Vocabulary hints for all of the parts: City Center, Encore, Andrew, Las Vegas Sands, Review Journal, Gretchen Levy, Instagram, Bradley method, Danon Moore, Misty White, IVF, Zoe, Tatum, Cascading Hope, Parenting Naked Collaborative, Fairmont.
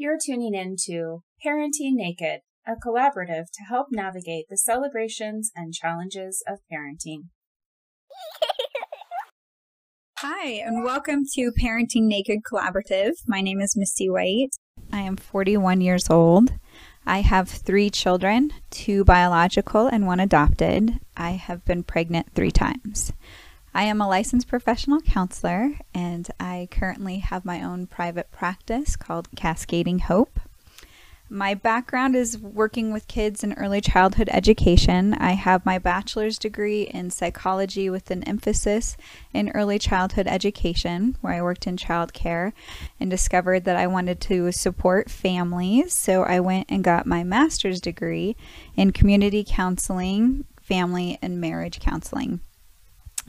You're tuning in to Parenting Naked, a collaborative to help navigate the celebrations and challenges of parenting. Hi, and welcome to Parenting Naked Collaborative. My name is Misty White. I am 41 years old. I have 3 children, 2 biological and 1 adopted. I have been pregnant 3 times. I am a licensed professional counselor, and I currently have my own private practice called Cascading Hope. My background is working with kids in early childhood education. I have my bachelor's degree in psychology with an emphasis in early childhood education, where I worked in childcare and discovered that I wanted to support families. So I went and got my master's degree in community counseling, family and marriage counseling.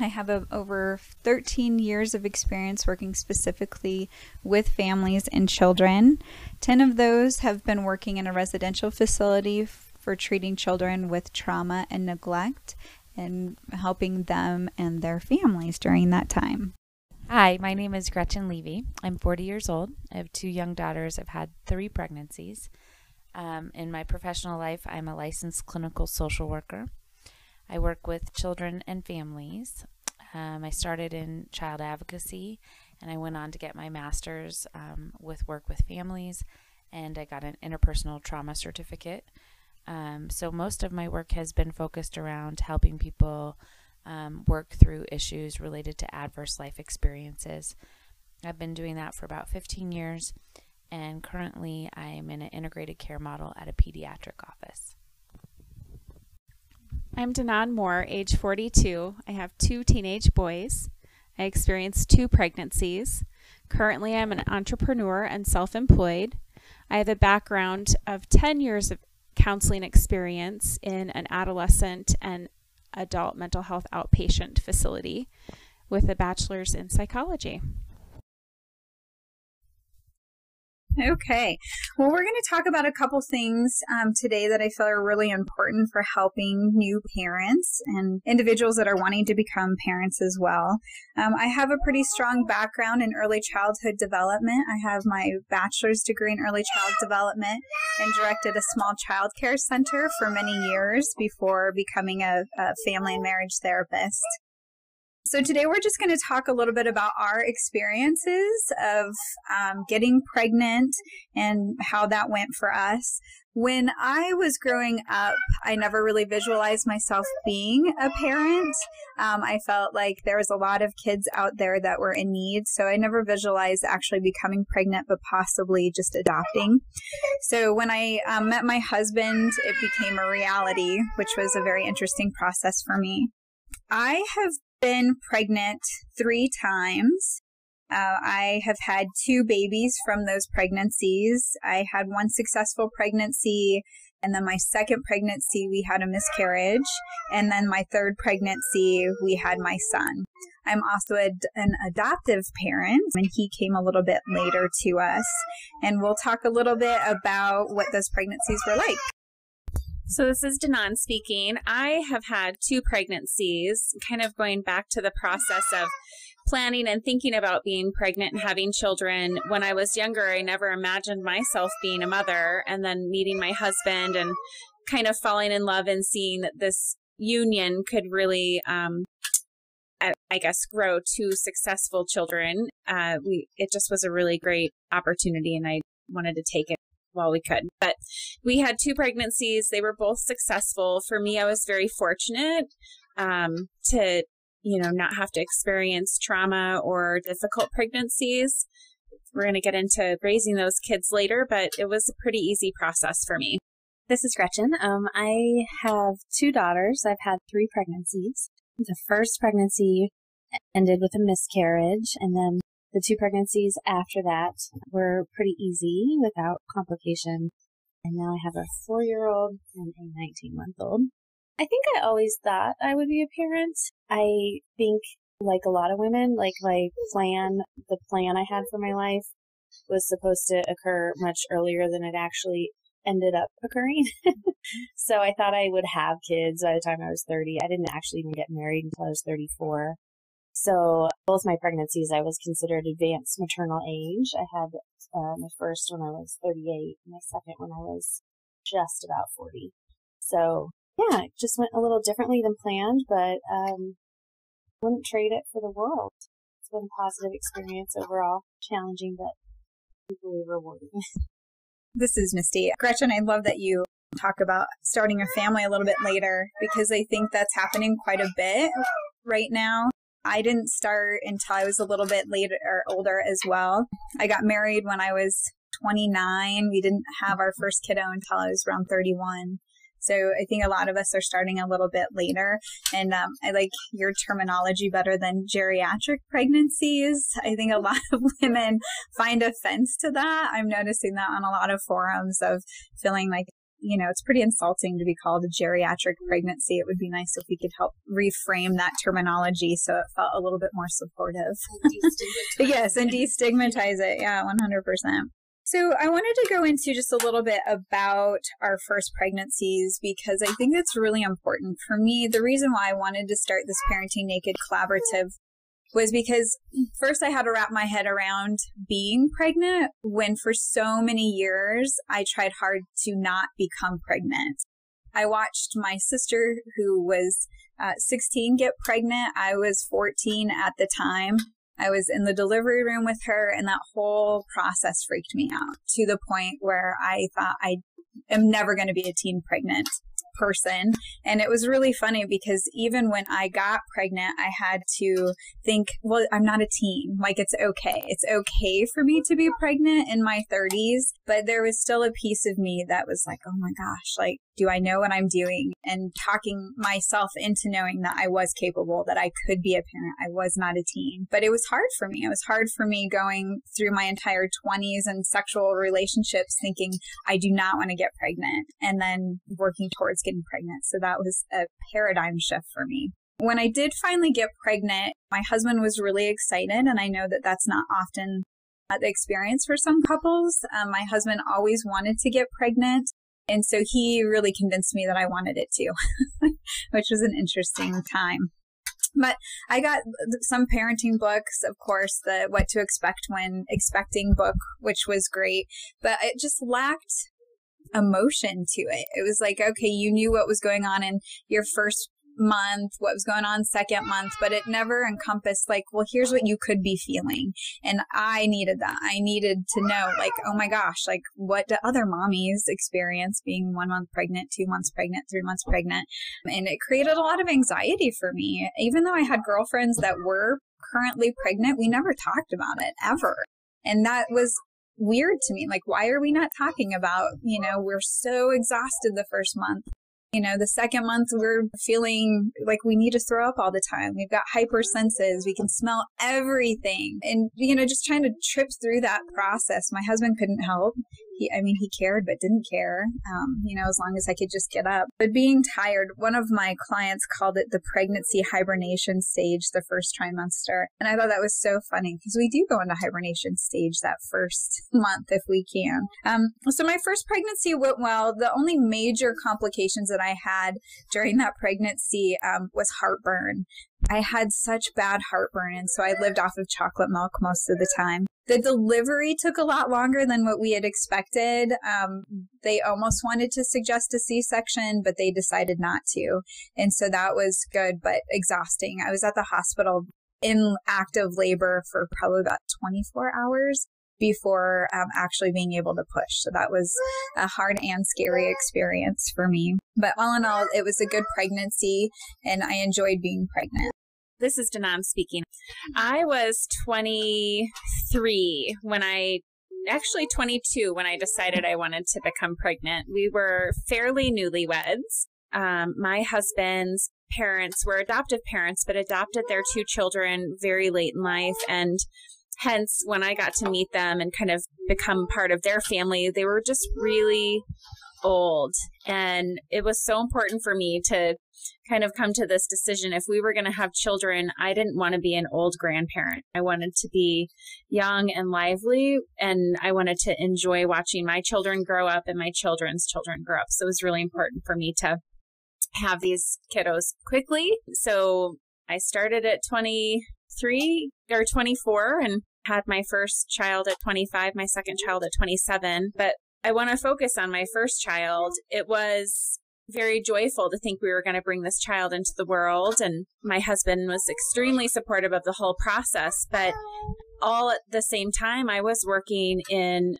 I have over 13 years of experience working specifically with families and children. 10 of those have been working in a residential facility for treating children with trauma and neglect and helping them and their families during that time. Hi, my name is Gretchen Levy. I'm 40 years old. I have 2 young daughters. I've had 3 pregnancies. In my professional life, I'm a licensed clinical social worker. I work with children and families. I started in child advocacy, and I went on to get my master's with work with families, and I got an interpersonal trauma certificate. So most of my work has been focused around helping people work through issues related to adverse life experiences. I've been doing that for about 15 years, and currently I'm in an integrated care model at a pediatric office. I'm Danon Moore, age 42. I have 2 teenage boys. I experienced 2 pregnancies. Currently, I'm an entrepreneur and self-employed. I have a background of 10 years of counseling experience in an adolescent and adult mental health outpatient facility with a bachelor's in psychology. Okay, well, we're going to talk about a couple things today that I feel are really important for helping new parents and individuals that are wanting to become parents as well. I have a pretty strong background in early childhood development. I have my bachelor's degree in early child development and directed a small child care center for many years before becoming a family and marriage therapist. So today we're just going to talk a little bit about our experiences of getting pregnant and how that went for us. When I was growing up, I never really visualized myself being a parent. I felt like there was a lot of kids out there that were in need, so I never visualized actually becoming pregnant, but possibly just adopting. So when I met my husband, it became a reality, which was a very interesting process for me. I have been pregnant 3 times. I have had 2 babies from those pregnancies. I had 1 successful pregnancy, and then my 2nd pregnancy, we had a miscarriage, and then my 3rd pregnancy, we had my son. I'm also an adoptive parent, and he came a little bit later to us, and we'll talk a little bit about what those pregnancies were like. So this is Danon speaking. I have had 2 pregnancies, kind of going back to the process of planning and thinking about being pregnant and having children. When I was younger, I never imagined myself being a mother, and then meeting my husband and kind of falling in love and seeing that this union could really, I guess, grow 2 successful children. It just was a really great opportunity, and I wanted to take it while we could. But we had 2 pregnancies. They were both successful. For me, I was very fortunate to, not have to experience trauma or difficult pregnancies. We're going to get into raising those kids later, but it was a pretty easy process for me. This is Gretchen. I have 2 daughters. I've had 3 pregnancies. The first pregnancy ended with a miscarriage, and then the 2 pregnancies after that were pretty easy without complication. And now I have a 4-year-old and a 19-month-old. I think I always thought I would be a parent. I think, like a lot of women, like the plan I had for my life was supposed to occur much earlier than it actually ended up occurring. So I thought I would have kids by the time I was 30. I didn't actually even get married until I was 34. So both my pregnancies, I was considered advanced maternal age. I had my first when I was 38, and my second when I was just about 40. So yeah, it just went a little differently than planned, but wouldn't trade it for the world. It's been a positive experience overall, challenging but equally rewarding. This is Misty. Gretchen, I love that you talk about starting a family a little bit later, because I think that's happening quite a bit right now. I didn't start until I was a little bit later or older as well. I got married when I was 29. We didn't have our first kiddo until I was around 31. So I think a lot of us are starting a little bit later. And I like your terminology better than geriatric pregnancies. I think a lot of women find offense to that. I'm noticing that on a lot of forums of feeling like, you know, it's pretty insulting to be called a geriatric pregnancy. It would be nice if we could help reframe that terminology so it felt a little bit more supportive. Yes, and destigmatize it. Yeah, 100%. So I wanted to go into just a little bit about our first pregnancies, because I think it's really important. For me, the reason why I wanted to start this Parenting Naked Collaborative was because first I had to wrap my head around being pregnant, when for so many years I tried hard to not become pregnant. I watched my sister, who was 16, get pregnant. I was 14 at the time. I was in the delivery room with her, and that whole process freaked me out to the point where I thought I am never going to be a teen pregnant person. And it was really funny because even when I got pregnant, I had to think, well, I'm not a teen. Like, it's okay. It's okay for me to be pregnant in my 30s. But there was still a piece of me that was like, oh my gosh, like, do I know what I'm doing? And talking myself into knowing that I was capable, that I could be a parent. I was not a teen. But it was hard for me. It was hard for me going through my entire 20s and sexual relationships thinking I do not want to get pregnant, and then working towards getting pregnant. So that was a paradigm shift for me. When I did finally get pregnant, my husband was really excited. And I know that that's not often the experience for some couples. My husband always wanted to get pregnant. And so he really convinced me that I wanted it too, which was an interesting time. But I got some parenting books, of course, the What to Expect When Expecting book, which was great, but it just lacked emotion to it. It was like, okay, you knew what was going on in your first month, what was going on second month, but it never encompassed like, well, here's what you could be feeling. And I needed that. I needed to know, like, oh my gosh, like, what do other mommies experience being 1 month pregnant, 2 months pregnant, 3 months pregnant? And it created a lot of anxiety for me. Even though I had girlfriends that were currently pregnant, we never talked about it ever. And that was weird to me. Like, why are we not talking about, you know, we're so exhausted the first month. You know, the second month, we're feeling like we need to throw up all the time. We've got hypersenses. We can smell everything. And, you know, just trying to trip through that process. My husband couldn't help. He cared, but didn't care, you know, as long as I could just get up. But being tired, one of my clients called it the pregnancy hibernation stage, the first trimester. And I thought that was so funny because we do go into hibernation stage that first month if we can. So my first pregnancy went well. The only major complications that I had during that pregnancy was heartburn. I had such bad heartburn, and so I lived off of chocolate milk most of the time. The delivery took a lot longer than what we had expected. They almost wanted to suggest a C-section, but they decided not to. And so that was good, but exhausting. I was at the hospital in active labor for probably about 24 hours before actually being able to push. So that was a hard and scary experience for me. But all in all, it was a good pregnancy, and I enjoyed being pregnant. This is Danon speaking. I was 23 when I, actually 22 when I decided I wanted to become pregnant. We were fairly newlyweds. My husband's parents were adoptive parents, but adopted their two children very late in life, and hence, when I got to meet them and kind of become part of their family, they were just really old. And it was so important for me to kind of come to this decision. If we were going to have children, I didn't want to be an old grandparent. I wanted to be young and lively, and I wanted to enjoy watching my children grow up and my children's children grow up. So it was really important for me to have these kiddos quickly. So I started at 20. 23 or 24 and had my first child at 25, my second child at 27. But I want to focus on my first child. It was very joyful to think we were going to bring this child into the world. And my husband was extremely supportive of the whole process. But all at the same time, I was working in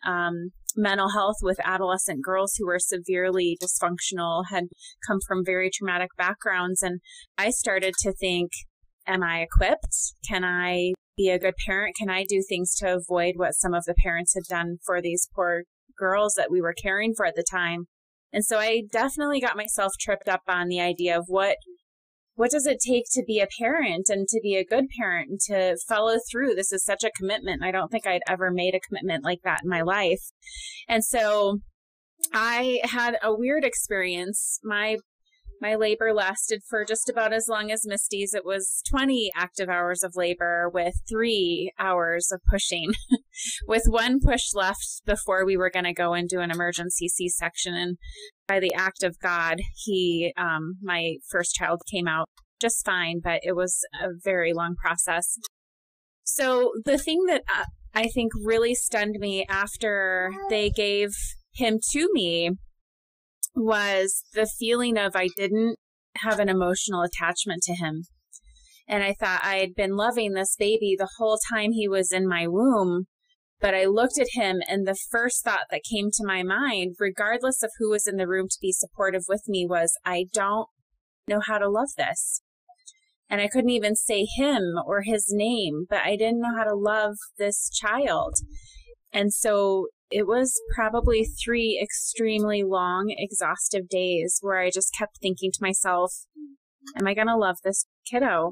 mental health with adolescent girls who were severely dysfunctional, had come from very traumatic backgrounds. And I started to think, am I equipped? Can I be a good parent? Can I do things to avoid what some of the parents had done for these poor girls that we were caring for at the time? And so I definitely got myself tripped up on the idea of what does it take to be a parent and to be a good parent and to follow through? This is such a commitment. I don't think I'd ever made a commitment like that in my life. And so I had a weird experience. My labor lasted for just about as long as Misty's. It was 20 active hours of labor with 3 hours of pushing, with one push left before we were going to go and do an emergency C-section. And by the act of God, my first child came out just fine, but it was a very long process. So the thing that I think really stunned me after they gave him to me was the feeling of I didn't have an emotional attachment to him. And I thought I had been loving this baby the whole time he was in my womb, but I looked at him and the first thought that came to my mind, regardless of who was in the room to be supportive with me, was I don't know how to love this. And I couldn't even say him or his name, but I didn't know how to love this child. And so it was probably 3 extremely long, exhaustive days where I just kept thinking to myself, am I going to love this kiddo?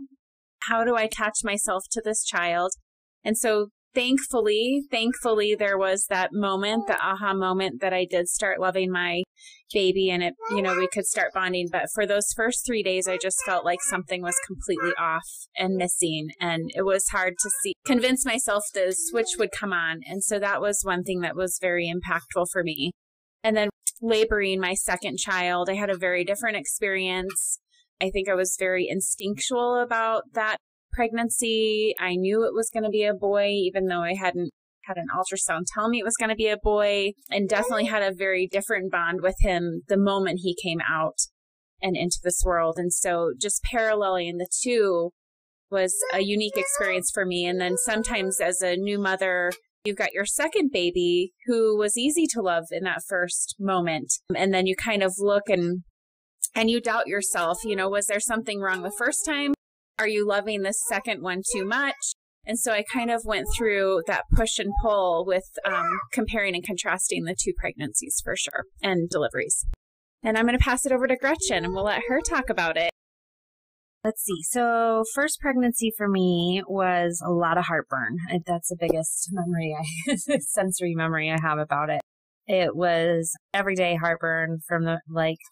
How do I attach myself to this child? And so thankfully, there was that moment, the aha moment that I did start loving my baby and we could start bonding. But for those first 3 days, I just felt like something was completely off and missing. And it was hard to convince myself the switch would come on. And so that was one thing that was very impactful for me. And then laboring my second child, I had a very different experience. I think I was very instinctual about that pregnancy. I knew it was going to be a boy, even though I hadn't had an ultrasound tell me it was going to be a boy, and definitely had a very different bond with him the moment he came out and into this world. And so just paralleling the two was a unique experience for me. And then sometimes as a new mother, you've got your second baby who was easy to love in that first moment. And then you kind of look and you doubt yourself, was there something wrong the first time? Are you loving the second one too much? And so I kind of went through that push and pull with comparing and contrasting the 2 pregnancies for sure, and deliveries. And I'm going to pass it over to Gretchen and we'll let her talk about it. Let's see. So first pregnancy for me was a lot of heartburn. That's the biggest sensory memory I have about it. It was everyday heartburn from the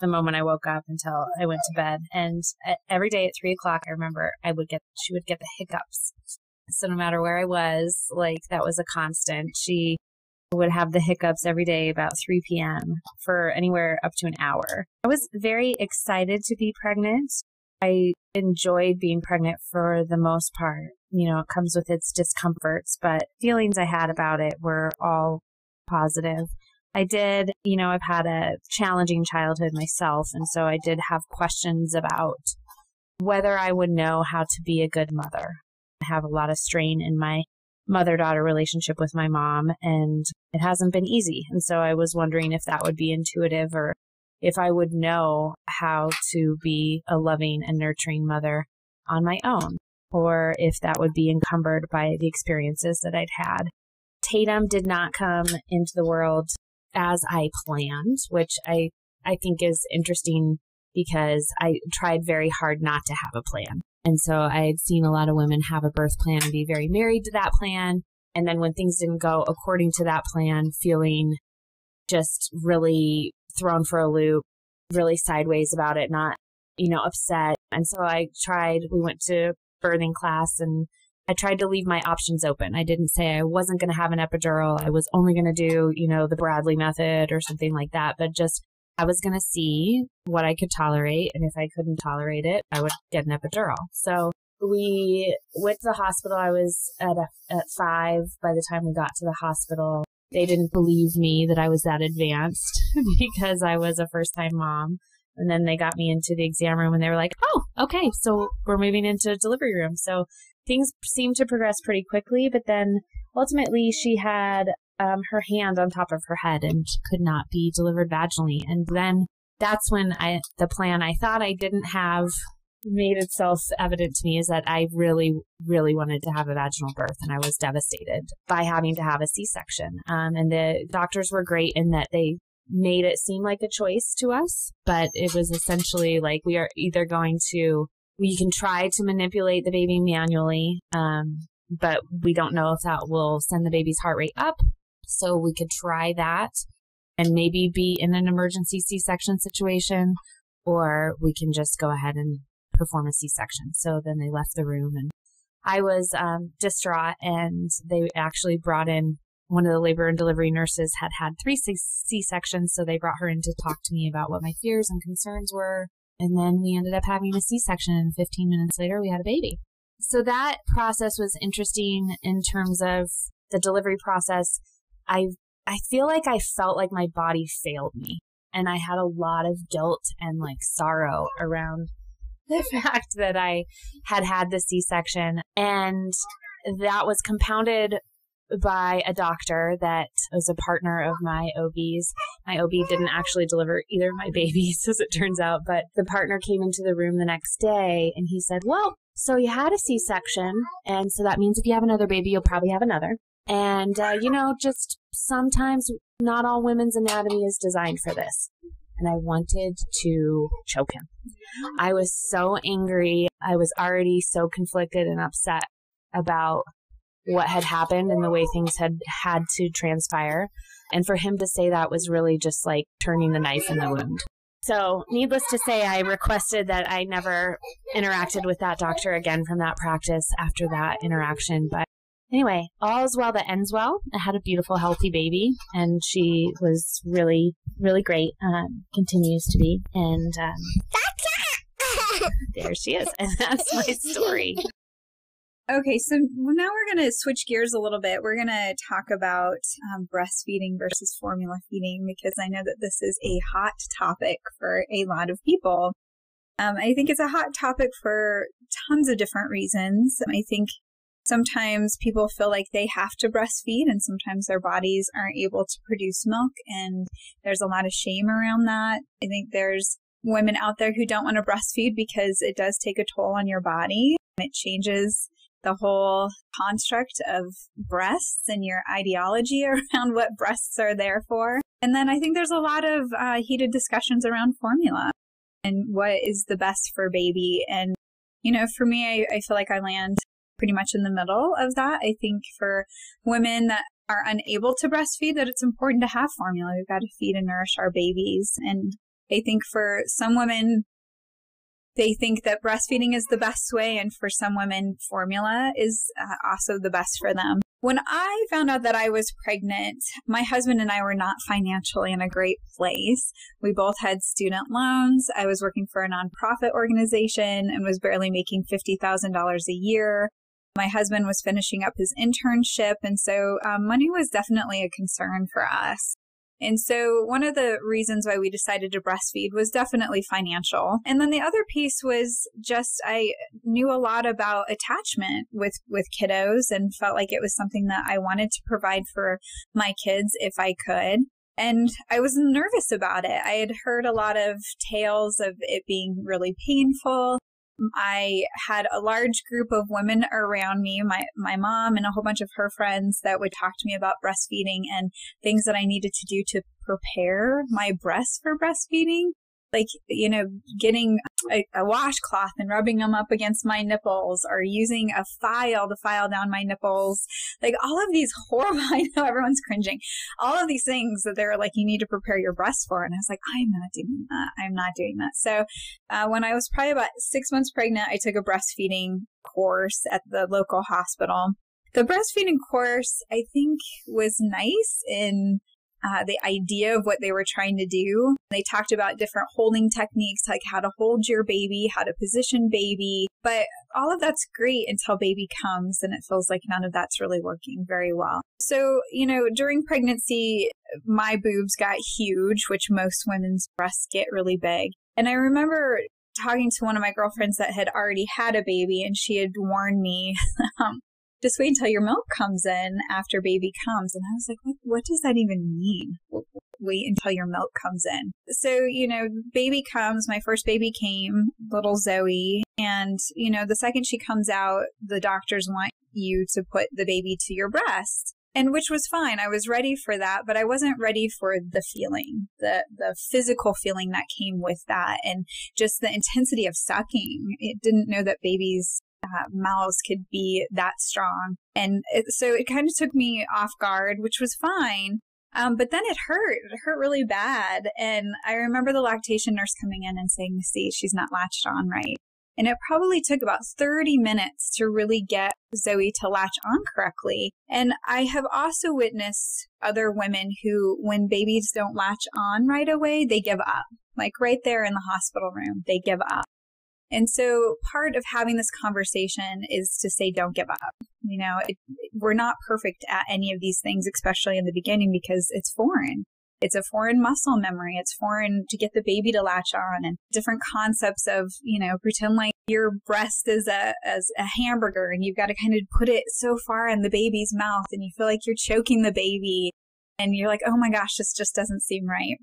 moment I woke up until I went to bed. And every day at 3 o'clock, I remember she would get the hiccups. So no matter where I was, that was a constant. She would have the hiccups every day about 3 p.m. for anywhere up to an hour. I was very excited to be pregnant. I enjoyed being pregnant for the most part. It comes with its discomforts, but feelings I had about it were all positive. I did, I've had a challenging childhood myself, and so I did have questions about whether I would know how to be a good mother. I have a lot of strain in my mother-daughter relationship with my mom, and it hasn't been easy. And so I was wondering if that would be intuitive or if I would know how to be a loving and nurturing mother on my own, or if that would be encumbered by the experiences that I'd had. Tatum did not come into the world as I planned, which I think is interesting because I tried very hard not to have a plan. And so I had seen a lot of women have a birth plan and be very married to that plan. And then when things didn't go according to that plan, feeling just really thrown for a loop, really sideways about it, not, upset. And so we went to birthing class and I tried to leave my options open. I didn't say I wasn't going to have an epidural. I was only going to do, the Bradley method or something like that. But just I was going to see what I could tolerate. And if I couldn't tolerate it, I would get an epidural. So We went to the hospital. I was at 5 by the time we got to the hospital. They didn't believe me that I was that advanced because I was a first-time mom. And then they got me into the exam room and they were like, oh, okay, so we're moving into a delivery room. So things seemed to progress pretty quickly, but then ultimately she had her hand on top of her head and could not be delivered vaginally. And then that's when the plan I thought I didn't have made itself evident to me, is that I really, really wanted to have a vaginal birth, and I was devastated by having to have a C-section. And the doctors were great in that they made it seem like a choice to us, but it was essentially like, we are either going to, we can try to manipulate the baby manually, but we don't know if that will send the baby's heart rate up. So we could try that and maybe be in an emergency C-section situation, or we can just go ahead and perform a C-section. So then they left the room and I was distraught, and they actually brought in one of the labor and delivery nurses had 3 C-sections. So they brought her in to talk to me about what my fears and concerns were. And then we ended up having a C-section, and 15 minutes later we had a baby. So that process was interesting in terms of the delivery process. I feel like I felt like my body failed me, and I had a lot of guilt and like sorrow around the fact that I had the C-section. And that was compounded by a doctor that was a partner of my OB's. My OB didn't actually deliver either of my babies, as it turns out, but the partner came into the room the next day and he said, well, so you had a C-section, and so that means if you have another baby, you'll probably have another. And, you know, just sometimes not all women's anatomy is designed for this. And I wanted to choke him. I was so angry. I was already so conflicted and upset about what had happened and the way things had to transpire. And for him to say that was really just like turning the knife in the wound. So needless to say, I requested that I never interacted with that doctor again from that practice after that interaction. But anyway, all's well that ends well. I had a beautiful, healthy baby, and she was really, really great, continues to be. And there she is. And that's my story. Okay, so now we're going to switch gears a little bit. We're going to talk about breastfeeding versus formula feeding, because I know that this is a hot topic for a lot of people. I think it's a hot topic for tons of different reasons. I think sometimes people feel like they have to breastfeed, and sometimes their bodies aren't able to produce milk, and there's a lot of shame around that. I think there's women out there who don't want to breastfeed because it does take a toll on your body, and it changes the whole construct of breasts and your ideology around what breasts are there for. And then I think there's a lot of heated discussions around formula and what is the best for baby. And, you know, for me, I feel like I land pretty much in the middle of that. I think for women that are unable to breastfeed, that it's important to have formula. We've got to feed and nourish our babies. And I think for some women, they think that breastfeeding is the best way, and for some women, formula is also the best for them. When I found out that I was pregnant, my husband and I were not financially in a great place. We both had student loans. I was working for a nonprofit organization and was barely making $50,000 a year. My husband was finishing up his internship, and so money was definitely a concern for us. And so one of the reasons why we decided to breastfeed was definitely financial. And then the other piece was just, I knew a lot about attachment with kiddos and felt like it was something that I wanted to provide for my kids if I could. And I was nervous about it. I had heard a lot of tales of it being really painful. I had a large group of women around me, my mom and a whole bunch of her friends, that would talk to me about breastfeeding and things that I needed to do to prepare my breasts for breastfeeding. Like, you know, getting a washcloth and rubbing them up against my nipples, or using a file to file down my nipples. Like all of these horrible, I know everyone's cringing, all of these things that they're like, you need to prepare your breasts for. And I was like, I'm not doing that. I'm not doing that. So when I was probably about 6 months pregnant, I took a breastfeeding course at the local hospital. The breastfeeding course, I think, was nice in the idea of what they were trying to do. They talked about different holding techniques, like how to hold your baby, how to position baby. But all of that's great until baby comes and it feels like none of that's really working very well. So, you know, during pregnancy, my boobs got huge, which most women's breasts get really big. And I remember talking to one of my girlfriends that had already had a baby, and she had warned me, just wait until your milk comes in after baby comes. And I was like, what does that even mean? Wait until your milk comes in. So, you know, baby comes, my first baby came, little Zoe. And, you know, the second she comes out, the doctors want you to put the baby to your breast. And which was fine. I was ready for that, but I wasn't ready for the feeling, the physical feeling that came with that. And just the intensity of sucking. It didn't know that babies' mouths could be that strong. And so it kind of took me off guard, which was fine. But then it hurt. It hurt really bad. And I remember the lactation nurse coming in and saying, "See, she's not latched on right." And it probably took about 30 minutes to really get Zoe to latch on correctly. And I have also witnessed other women who, when babies don't latch on right away, they give up. Like right there in the hospital room, they give up. And so part of having this conversation is to say, don't give up. You know, we're not perfect at any of these things, especially in the beginning, because it's foreign. It's a foreign muscle memory. It's foreign to get the baby to latch on, and different concepts of, you know, pretend like your breast is a hamburger and you've got to kind of put it so far in the baby's mouth and you feel like you're choking the baby and you're like, oh my gosh, this just doesn't seem right.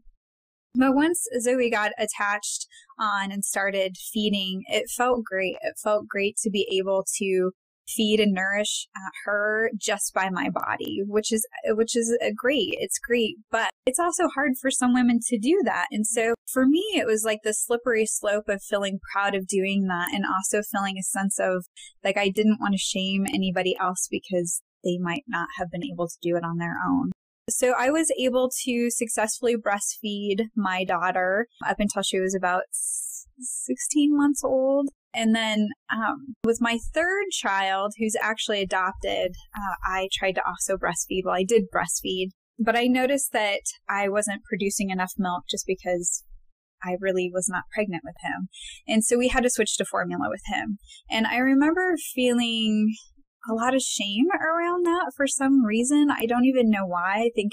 But once Zoe got attached on and started feeding, it felt great. It felt great to be able to feed and nourish her just by my body, which is great. It's great, but it's also hard for some women to do that. And so for me, it was like the slippery slope of feeling proud of doing that and also feeling a sense of like I didn't want to shame anybody else because they might not have been able to do it on their own. So I was able to successfully breastfeed my daughter up until she was about 16 months old. And then with my third child, who's actually adopted, I tried to also breastfeed. Well, I did breastfeed, but I noticed that I wasn't producing enough milk just because I really was not pregnant with him. And so we had to switch to formula with him. And I remember feeling a lot of shame around that for some reason. I don't even know why. I think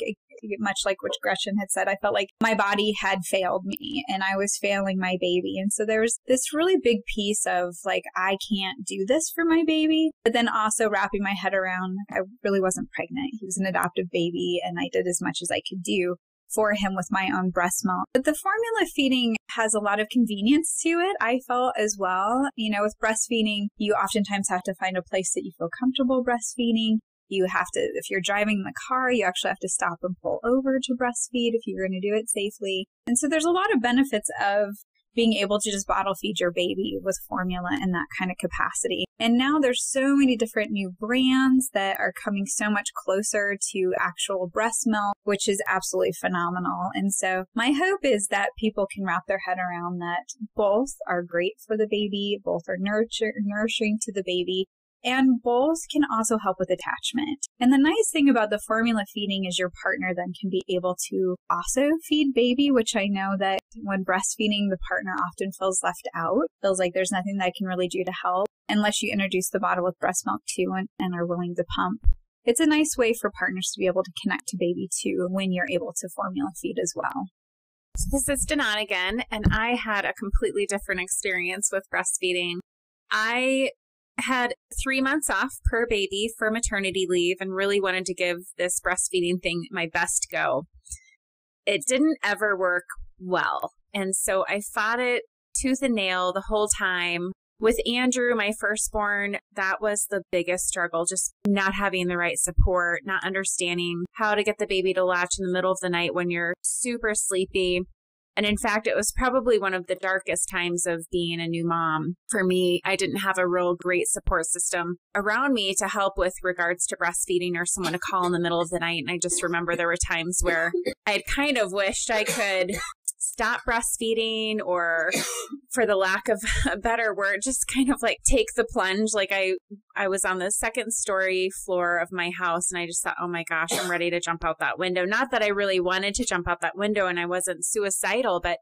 much like what Gretchen had said, I felt like my body had failed me and I was failing my baby. And so there was this really big piece of like, I can't do this for my baby. But then also wrapping my head around, I really wasn't pregnant. He was an adoptive baby and I did as much as I could do for him with my own breast milk. But the formula feeding has a lot of convenience to it, I felt as well. You know, with breastfeeding, you oftentimes have to find a place that you feel comfortable breastfeeding. You have to, if you're driving the car, you actually have to stop and pull over to breastfeed if you're going to do it safely. And so there's a lot of benefits of being able to just bottle feed your baby with formula in that kind of capacity. And now there's so many different new brands that are coming so much closer to actual breast milk, which is absolutely phenomenal. And so my hope is that people can wrap their head around that both are great for the baby, both are nourishing to the baby, and both can also help with attachment. And the nice thing about the formula feeding is your partner then can be able to also feed baby, which I know that when breastfeeding, the partner often feels left out, feels like there's nothing that I can really do to help unless you introduce the bottle with breast milk too and are willing to pump. It's a nice way for partners to be able to connect to baby too when you're able to formula feed as well. So this is Danon again, and I had a completely different experience with breastfeeding. I had 3 months off per baby for maternity leave and really wanted to give this breastfeeding thing my best go. It didn't ever work well. And so I fought it tooth and nail the whole time. With Andrew, my firstborn, that was the biggest struggle, just not having the right support, not understanding how to get the baby to latch in the middle of the night when you're super sleepy. And in fact, it was probably one of the darkest times of being a new mom. For me, I didn't have a real great support system around me to help with regards to breastfeeding or someone to call in the middle of the night. And I just remember there were times where I had kind of wished I could stop breastfeeding or, for the lack of a better word, just kind of like take the plunge. Like I was on the second story floor of my house and I just thought, oh my gosh, I'm ready to jump out that window. Not that I really wanted to jump out that window and I wasn't suicidal, but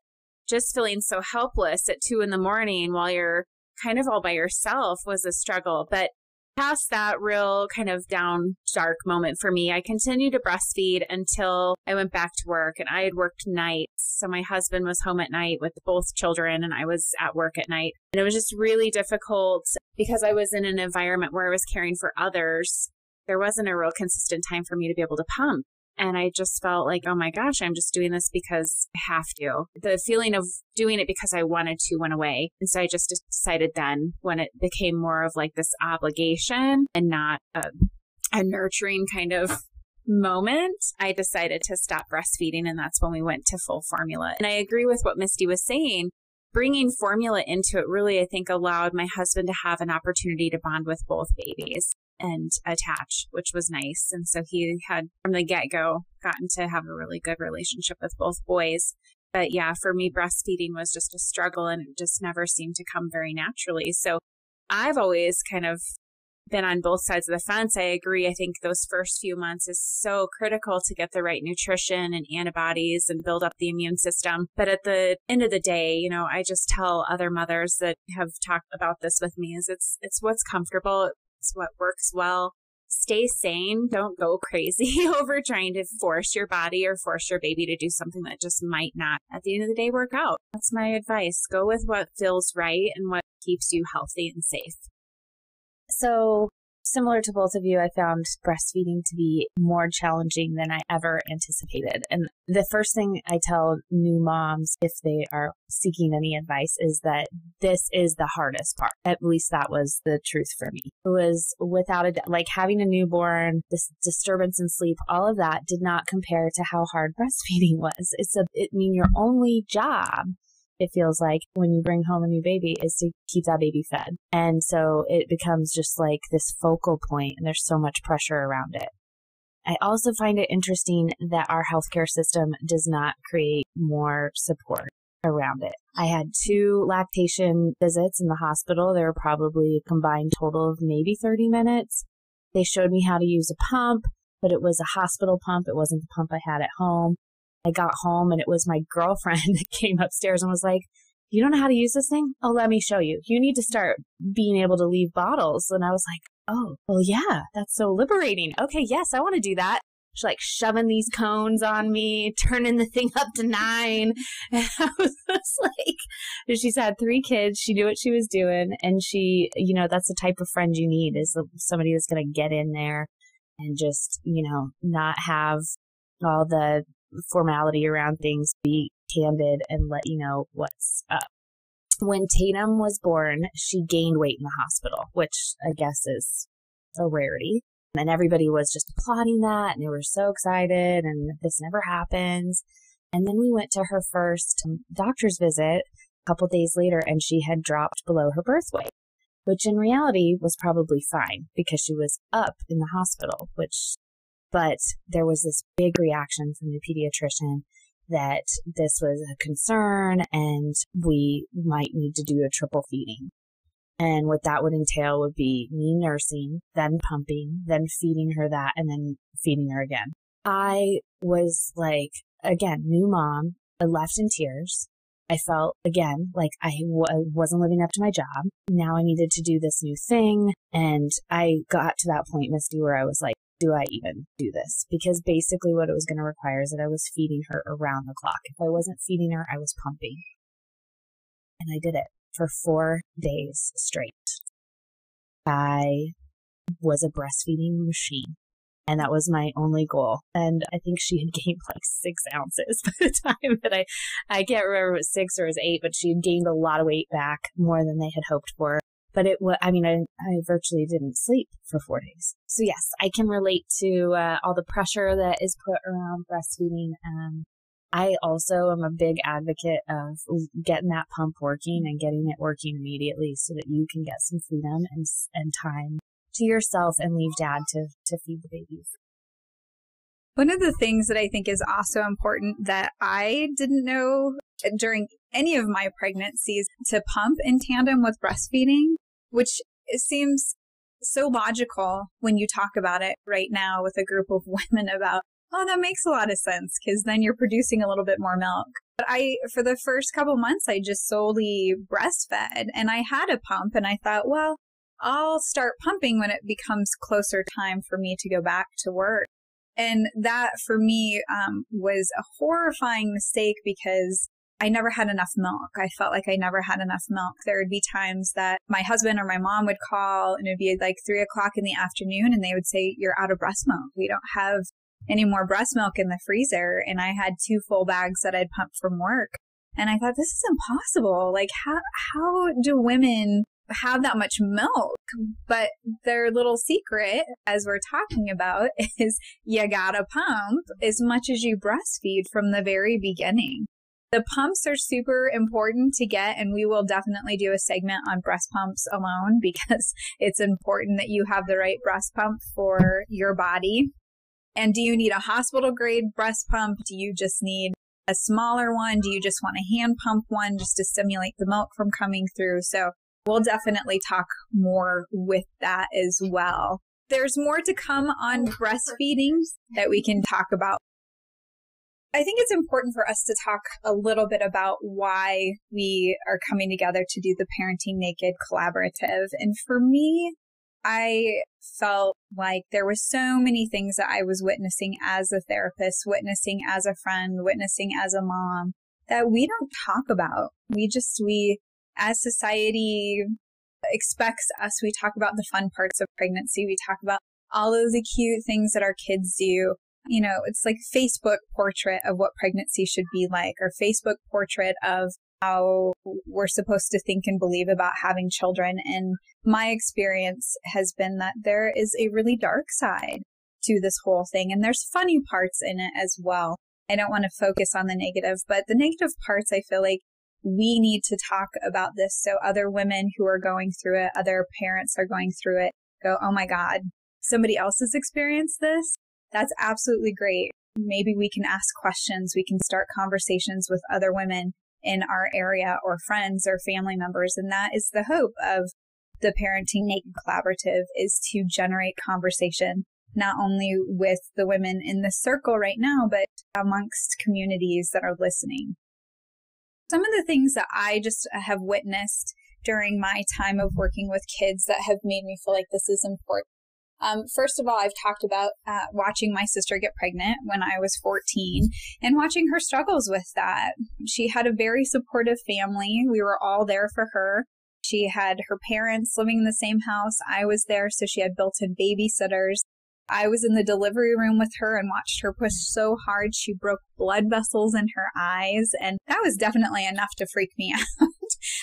just feeling so helpless at 2 in the morning while you're kind of all by yourself was a struggle. But past that real kind of down, dark moment for me, I continued to breastfeed until I went back to work, and I had worked nights. So my husband was home at night with both children, and I was at work at night. And it was just really difficult because I was in an environment where I was caring for others. There wasn't a real consistent time for me to be able to pump. And I just felt like, oh my gosh, I'm just doing this because I have to. The feeling of doing it because I wanted to went away. And so I just decided then, when it became more of like this obligation and not a nurturing kind of moment, I decided to stop breastfeeding. And that's when we went to full formula. And I agree with what Misty was saying. Bringing formula into it really, I think, allowed my husband to have an opportunity to bond with both babies and attach, which was nice. And so he had, from the get-go, gotten to have a really good relationship with both boys. But yeah, for me, breastfeeding was just a struggle, and it just never seemed to come very naturally. So I've always kind of been on both sides of the fence. I agree. I think those first few months is so critical to get the right nutrition and antibodies and build up the immune system. But at the end of the day, you know, I just tell other mothers that have talked about this with me, is it's what's comfortable. It's what works well. Stay sane. Don't go crazy over trying to force your body or force your baby to do something that just might not, at the end of the day, work out. That's my advice. Go with what feels right and what keeps you healthy and safe. So similar to both of you, I found breastfeeding to be more challenging than I ever anticipated. And the first thing I tell new moms, if they are seeking any advice, is that this is the hardest part. At least that was the truth for me. It was without a doubt, like having a newborn, this disturbance in sleep, all of that did not compare to how hard breastfeeding was. I mean, your only job, it feels like, when you bring home a new baby, is to keep that baby fed. And so it becomes just like this focal point, and there's so much pressure around it. I also find it interesting that our healthcare system does not create more support around it. I had 2 lactation visits in the hospital. There were probably a combined total of maybe 30 minutes. They showed me how to use a pump, but it was a hospital pump. It wasn't the pump I had at home. I got home, and it was my girlfriend that came upstairs and was like, you don't know how to use this thing? Oh, let me show you. You need to start being able to leave bottles. And I was like, oh, well, yeah, that's so liberating. Okay, yes, I want to do that. She's like shoving these cones on me, turning the thing up to 9. And I was just like, she's had 3 kids. She knew what she was doing. And she, you know, that's the type of friend you need, is somebody that's going to get in there and just, you know, not have all the formality around things, be candid and let you know what's up. When Tatum was born, she gained weight in the hospital, which I guess is a rarity. And everybody was just applauding that, and they were so excited, and this never happens. And then we went to her first doctor's visit a couple days later, and she had dropped below her birth weight, which in reality was probably fine because she was up in the hospital, But there was this big reaction from the pediatrician that this was a concern and we might need to do a triple feeding. And what that would entail would be me nursing, then pumping, then feeding her that, and then feeding her again. I was like, again, new mom, I left in tears. I felt, again, like I wasn't living up to my job. Now I needed to do this new thing. And I got to that point, Misty, where I was like, do I even do this? Because basically what it was going to require is that I was feeding her around the clock. If I wasn't feeding her, I was pumping. And I did it for 4 days straight. I was a breastfeeding machine. And that was my only goal. And I think she had gained like 6 ounces by the time that I can't remember if it was 6 or it was 8, but she had gained a lot of weight back, more than they had hoped for. But it was, I mean, I virtually didn't sleep for 4 days. So yes, I can relate to all the pressure that is put around breastfeeding. I also am a big advocate of getting that pump working and getting it working immediately so that you can get some freedom and time to yourself and leave dad to feed the babies. One of the things that I think is also important that I didn't know during any of my pregnancies, to pump in tandem with breastfeeding, which it seems so logical when you talk about it right now with a group of women about, oh, that makes a lot of sense because then you're producing a little bit more milk. But for the first couple months, I just solely breastfed, and I had a pump, and I thought, well, I'll start pumping when it becomes closer time for me to go back to work. And that for me was a horrifying mistake because I never had enough milk. I felt like I never had enough milk. There would be times that my husband or my mom would call and it'd be like 3 o'clock in the afternoon and they would say, you're out of breast milk. We don't have any more breast milk in the freezer. And I had 2 full bags that I'd pumped from work. And I thought, this is impossible. Like how do women have that much milk? But their little secret, as we're talking about, is you gotta pump as much as you breastfeed from the very beginning. The pumps are super important to get, and we will definitely do a segment on breast pumps alone because it's important that you have the right breast pump for your body. And do you need a hospital grade breast pump? Do you just need a smaller one? Do you just want a hand pump one just to stimulate the milk from coming through? So we'll definitely talk more with that as well. There's more to come on breastfeeding that we can talk about. I think it's important for us to talk a little bit about why we are coming together to do the Parenting Naked Collaborative. And for me, I felt like there were so many things that I was witnessing as a therapist, witnessing as a friend, witnessing as a mom that we don't talk about. We, as society expects us, we talk about the fun parts of pregnancy. We talk about all of the cute things that our kids do. You know, it's like Facebook portrait of what pregnancy should be like, or Facebook portrait of how we're supposed to think and believe about having children. And my experience has been that there is a really dark side to this whole thing. And there's funny parts in it as well. I don't want to focus on the negative, but the negative parts, I feel like we need to talk about this so other women who are going through it, other parents are going through it, go, oh my God, somebody else has experienced this. That's absolutely great. Maybe we can ask questions. We can start conversations with other women in our area or friends or family members. And that is the hope of the Parenting Naked Collaborative, is to generate conversation, not only with the women in the circle right now, but amongst communities that are listening. Some of the things that I just have witnessed during my time of working with kids that have made me feel like this is important. First of all, I've talked about watching my sister get pregnant when I was 14 and watching her struggles with that. She had a very supportive family. We were all there for her. She had her parents living in the same house. I was there, so she had built-in babysitters. I was in the delivery room with her and watched her push so hard she broke blood vessels in her eyes. And that was definitely enough to freak me out.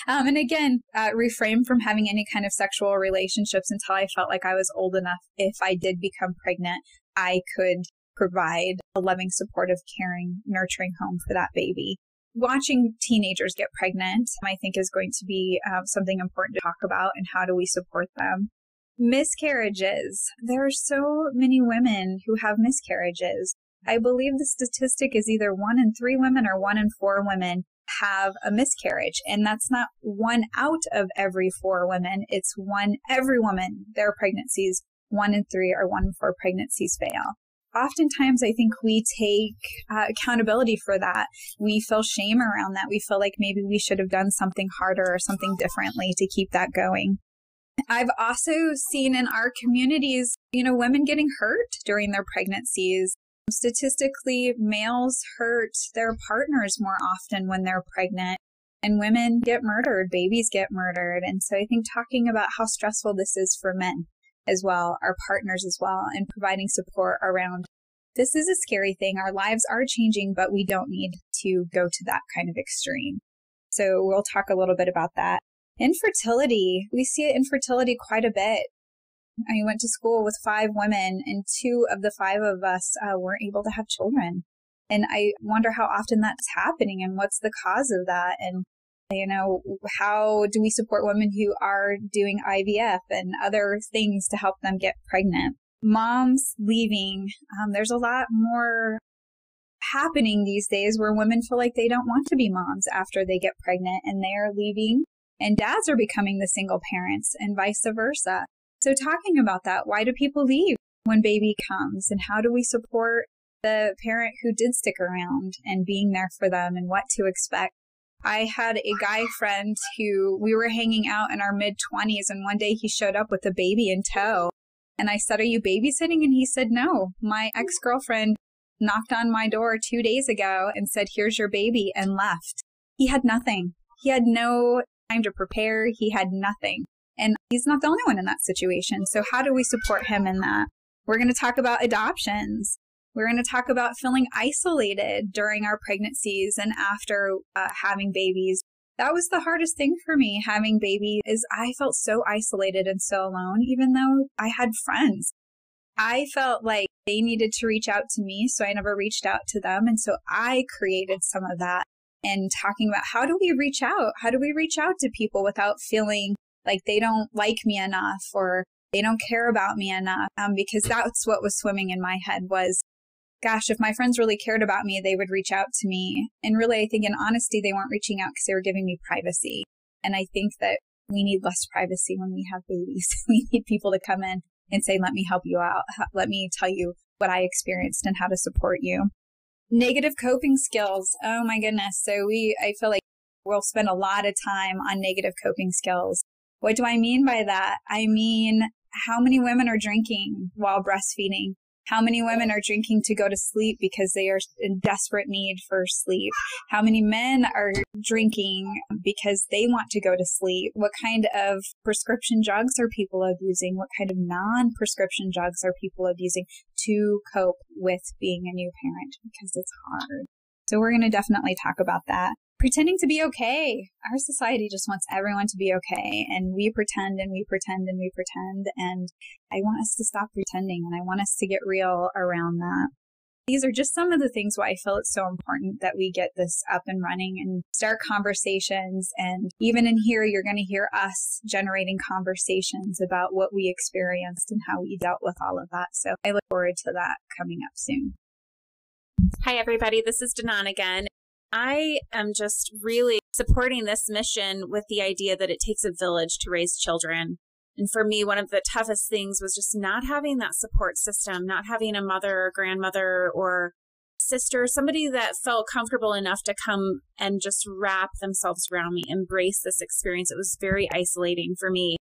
And again, reframed from having any kind of sexual relationships until I felt like I was old enough. If I did become pregnant, I could provide a loving, supportive, caring, nurturing home for that baby. Watching teenagers get pregnant, I think, is going to be something important to talk about, and how do we support them. Miscarriages. There are so many women who have miscarriages. I believe the statistic is either 1 in 3 women or 1 in 4 women have a miscarriage. And that's not 1 out of every 4 women. It's every woman, their pregnancies, 1 in 3 or 1 in 4 pregnancies fail. Oftentimes, I think we take accountability for that. We feel shame around that. We feel like maybe we should have done something harder or something differently to keep that going. I've also seen in our communities, you know, women getting hurt during their pregnancies. Statistically, males hurt their partners more often when they're pregnant, and women get murdered, babies get murdered. And so I think talking about how stressful this is for men as well, our partners as well, and providing support around this is a scary thing. Our lives are changing, but we don't need to go to that kind of extreme. So we'll talk a little bit about that. Infertility. We see infertility quite a bit. I went to school with 5 women, and 2 of the 5 of us weren't able to have children. And I wonder how often that's happening and what's the cause of that. And, you know, how do we support women who are doing IVF and other things to help them get pregnant? Moms leaving. There's a lot more happening these days where women feel like they don't want to be moms after they get pregnant, and they are leaving. And dads are becoming the single parents, and vice versa. So talking about that, why do people leave when baby comes, and how do we support the parent who did stick around and being there for them and what to expect. I had a guy friend who we were hanging out in our mid-20s, and one day he showed up with a baby in tow. And I said, "Are you babysitting?" And he said, "No, my ex-girlfriend knocked on my door 2 days ago and said, 'Here's your baby,' and left." He had nothing. He had no time to prepare. He had nothing. And he's not the only one in that situation. So how do we support him in that? We're going to talk about adoptions. We're going to talk about feeling isolated during our pregnancies and after having babies. That was the hardest thing for me, having baby, is I felt so isolated and so alone, even though I had friends. I felt like they needed to reach out to me, so I never reached out to them. And so I created some of that and talking about how do we reach out? How do we reach out to people without feeling like they don't like me enough or they don't care about me enough? Because that's what was swimming in my head was, gosh, if my friends really cared about me, they would reach out to me. And really, I think in honesty, they weren't reaching out because they were giving me privacy. And I think that we need less privacy when we have babies. We need people to come in and say, let me help you out. Let me tell you what I experienced and how to support you. Negative coping skills. Oh my goodness. So I feel like we'll spend a lot of time on negative coping skills. What do I mean by that? I mean, how many women are drinking while breastfeeding? How many women are drinking to go to sleep because they are in desperate need for sleep? How many men are drinking because they want to go to sleep? What kind of prescription drugs are people abusing? What kind of non-prescription drugs are people abusing to cope with being a new parent? Because it's hard. So we're going to definitely talk about that. Pretending to be okay. Our society just wants everyone to be okay. And we pretend and we pretend and we pretend. And I want us to stop pretending and I want us to get real around that. These are just some of the things why I feel it's so important that we get this up and running and start conversations. And even in here, you're going to hear us generating conversations about what we experienced and how we dealt with all of that. So I look forward to that coming up soon. Hi, everybody. This is Danon again. I am just really supporting this mission with the idea that it takes a village to raise children. And for me, one of the toughest things was just not having that support system, not having a mother or grandmother or sister, somebody that felt comfortable enough to come and just wrap themselves around me, embrace this experience. It was very isolating for me.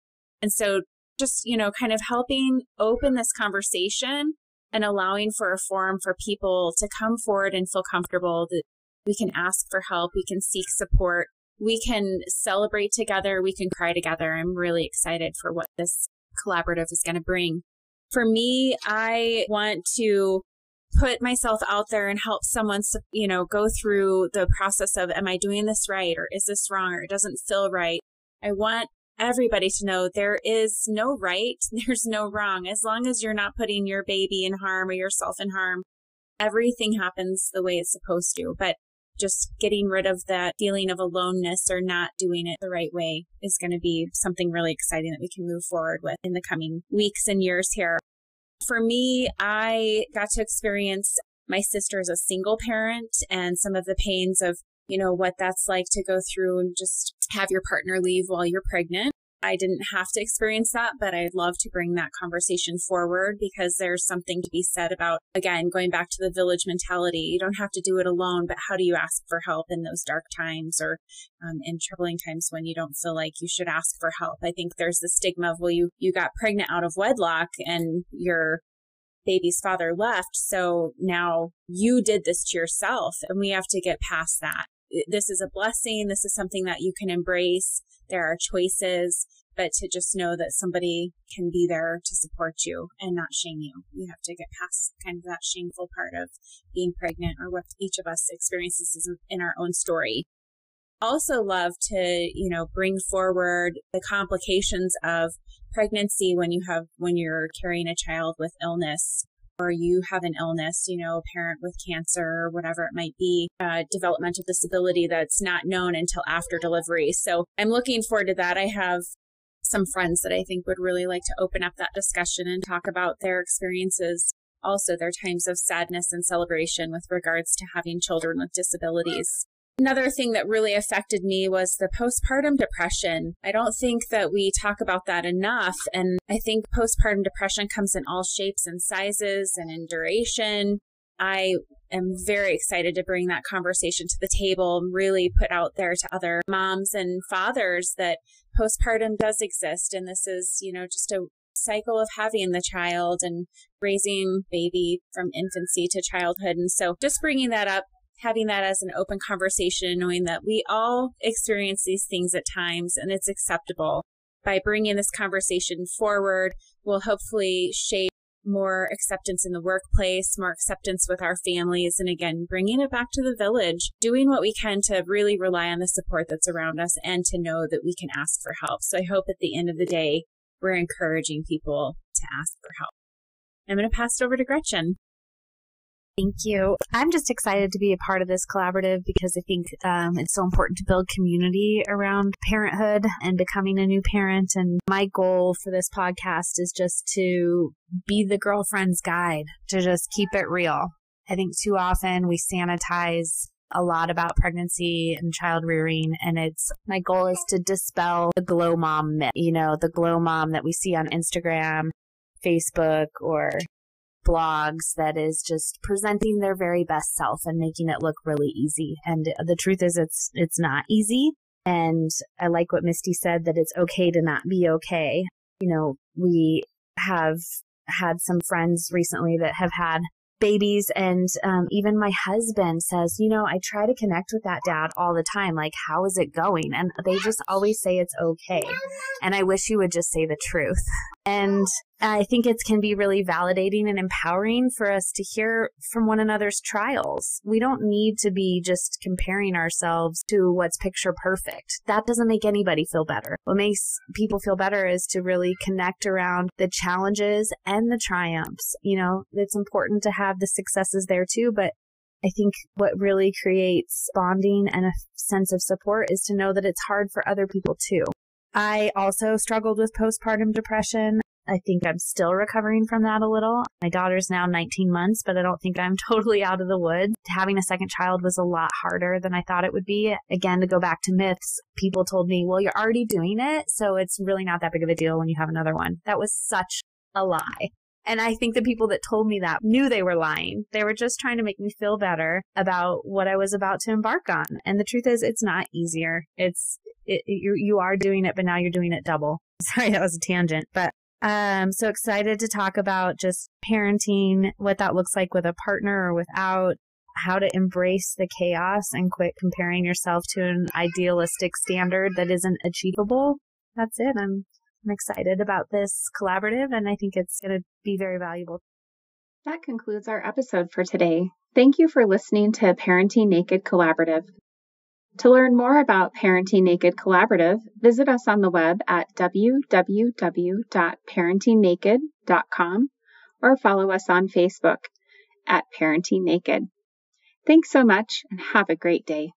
And so just, kind of helping open this conversation and allowing for a forum for people to come forward and feel comfortable that we can ask for help. We can seek support. We can celebrate together. We can cry together. I'm really excited for what this collaborative is going to bring. For me, I want to put myself out there and help someone, go through the process of, am I doing this right? Or is this wrong? Or it doesn't feel right. I want everybody to know there is no right. There's no wrong. As long as you're not putting your baby in harm or yourself in harm, everything happens the way it's supposed to. But just getting rid of that feeling of aloneness or not doing it the right way is going to be something really exciting that we can move forward with in the coming weeks and years here. For me, I got to experience my sister as a single parent and some of the pains of, what that's like to go through and just have your partner leave while you're pregnant. I didn't have to experience that, but I'd love to bring that conversation forward because there's something to be said about, again, going back to the village mentality. You don't have to do it alone, but how do you ask for help in those dark times or in troubling times when you don't feel like you should ask for help? I think there's the stigma of, well, you got pregnant out of wedlock and your baby's father left, so now you did this to yourself, and we have to get past that. This is a blessing. This is something that you can embrace. There are choices, but to just know that somebody can be there to support you and not shame you. We have to get past kind of that shameful part of being pregnant or what each of us experiences in our own story. Also love to, bring forward the complications of pregnancy when you're carrying a child with illness. Or you have an illness, a parent with cancer or whatever it might be, developmental disability that's not known until after delivery. So I'm looking forward to that. I have some friends that I think would really like to open up that discussion and talk about their experiences, also their times of sadness and celebration with regards to having children with disabilities. Another thing that really affected me was the postpartum depression. I don't think that we talk about that enough. And I think postpartum depression comes in all shapes and sizes and in duration. I am very excited to bring that conversation to the table and really put out there to other moms and fathers that postpartum does exist. And this is, you know, just a cycle of having the child and raising baby from infancy to childhood. And so just bringing that up, having that as an open conversation, knowing that we all experience these things at times and it's acceptable. By bringing this conversation forward, we'll hopefully shape more acceptance in the workplace, more acceptance with our families, and again, bringing it back to the village, doing what we can to really rely on the support that's around us and to know that we can ask for help. So I hope at the end of the day, we're encouraging people to ask for help. I'm going to pass it over to Gretchen. Thank you. I'm just excited to be a part of this collaborative because I think it's so important to build community around parenthood and becoming a new parent. And my goal for this podcast is just to be the girlfriend's guide, to just keep it real. I think too often we sanitize a lot about pregnancy and child rearing. And it's my goal is to dispel the glow mom myth, you know, the glow mom that we see on Instagram, Facebook, or blogs that is just presenting their very best self and making it look really easy. And the truth is it's not easy. And I like what Misty said, that it's okay to not be okay. You know, we have had some friends recently that have had babies, and even my husband says, you know, I try to connect with that dad all the time. Like, how is it going? And they just always say it's okay. And I wish you would just say the truth. And I think it can be really validating and empowering for us to hear from one another's trials. We don't need to be just comparing ourselves to what's picture perfect. That doesn't make anybody feel better. What makes people feel better is to really connect around the challenges and the triumphs. You know, it's important to have the successes there too, but I think what really creates bonding and a sense of support is to know that it's hard for other people too. I also struggled with postpartum depression. I think I'm still recovering from that a little. My daughter's now 19 months, but I don't think I'm totally out of the woods. Having a second child was a lot harder than I thought it would be. Again, to go back to myths, people told me, well, you're already doing it, so it's really not that big of a deal when you have another one. That was such a lie. And I think the people that told me that knew they were lying. They were just trying to make me feel better about what I was about to embark on. And the truth is, it's not easier. You are doing it, but now you're doing it double. Sorry, that was a tangent. But I'm so excited to talk about just parenting, what that looks like with a partner or without, how to embrace the chaos and quit comparing yourself to an idealistic standard that isn't achievable. That's it. I'm excited about this collaborative, and I think it's going to be very valuable. That concludes our episode for today. Thank you for listening to Parenting Naked Collaborative. To learn more about Parenting Naked Collaborative, visit us on the web at www.parentingnaked.com or follow us on Facebook at Parenting Naked. Thanks so much and have a great day.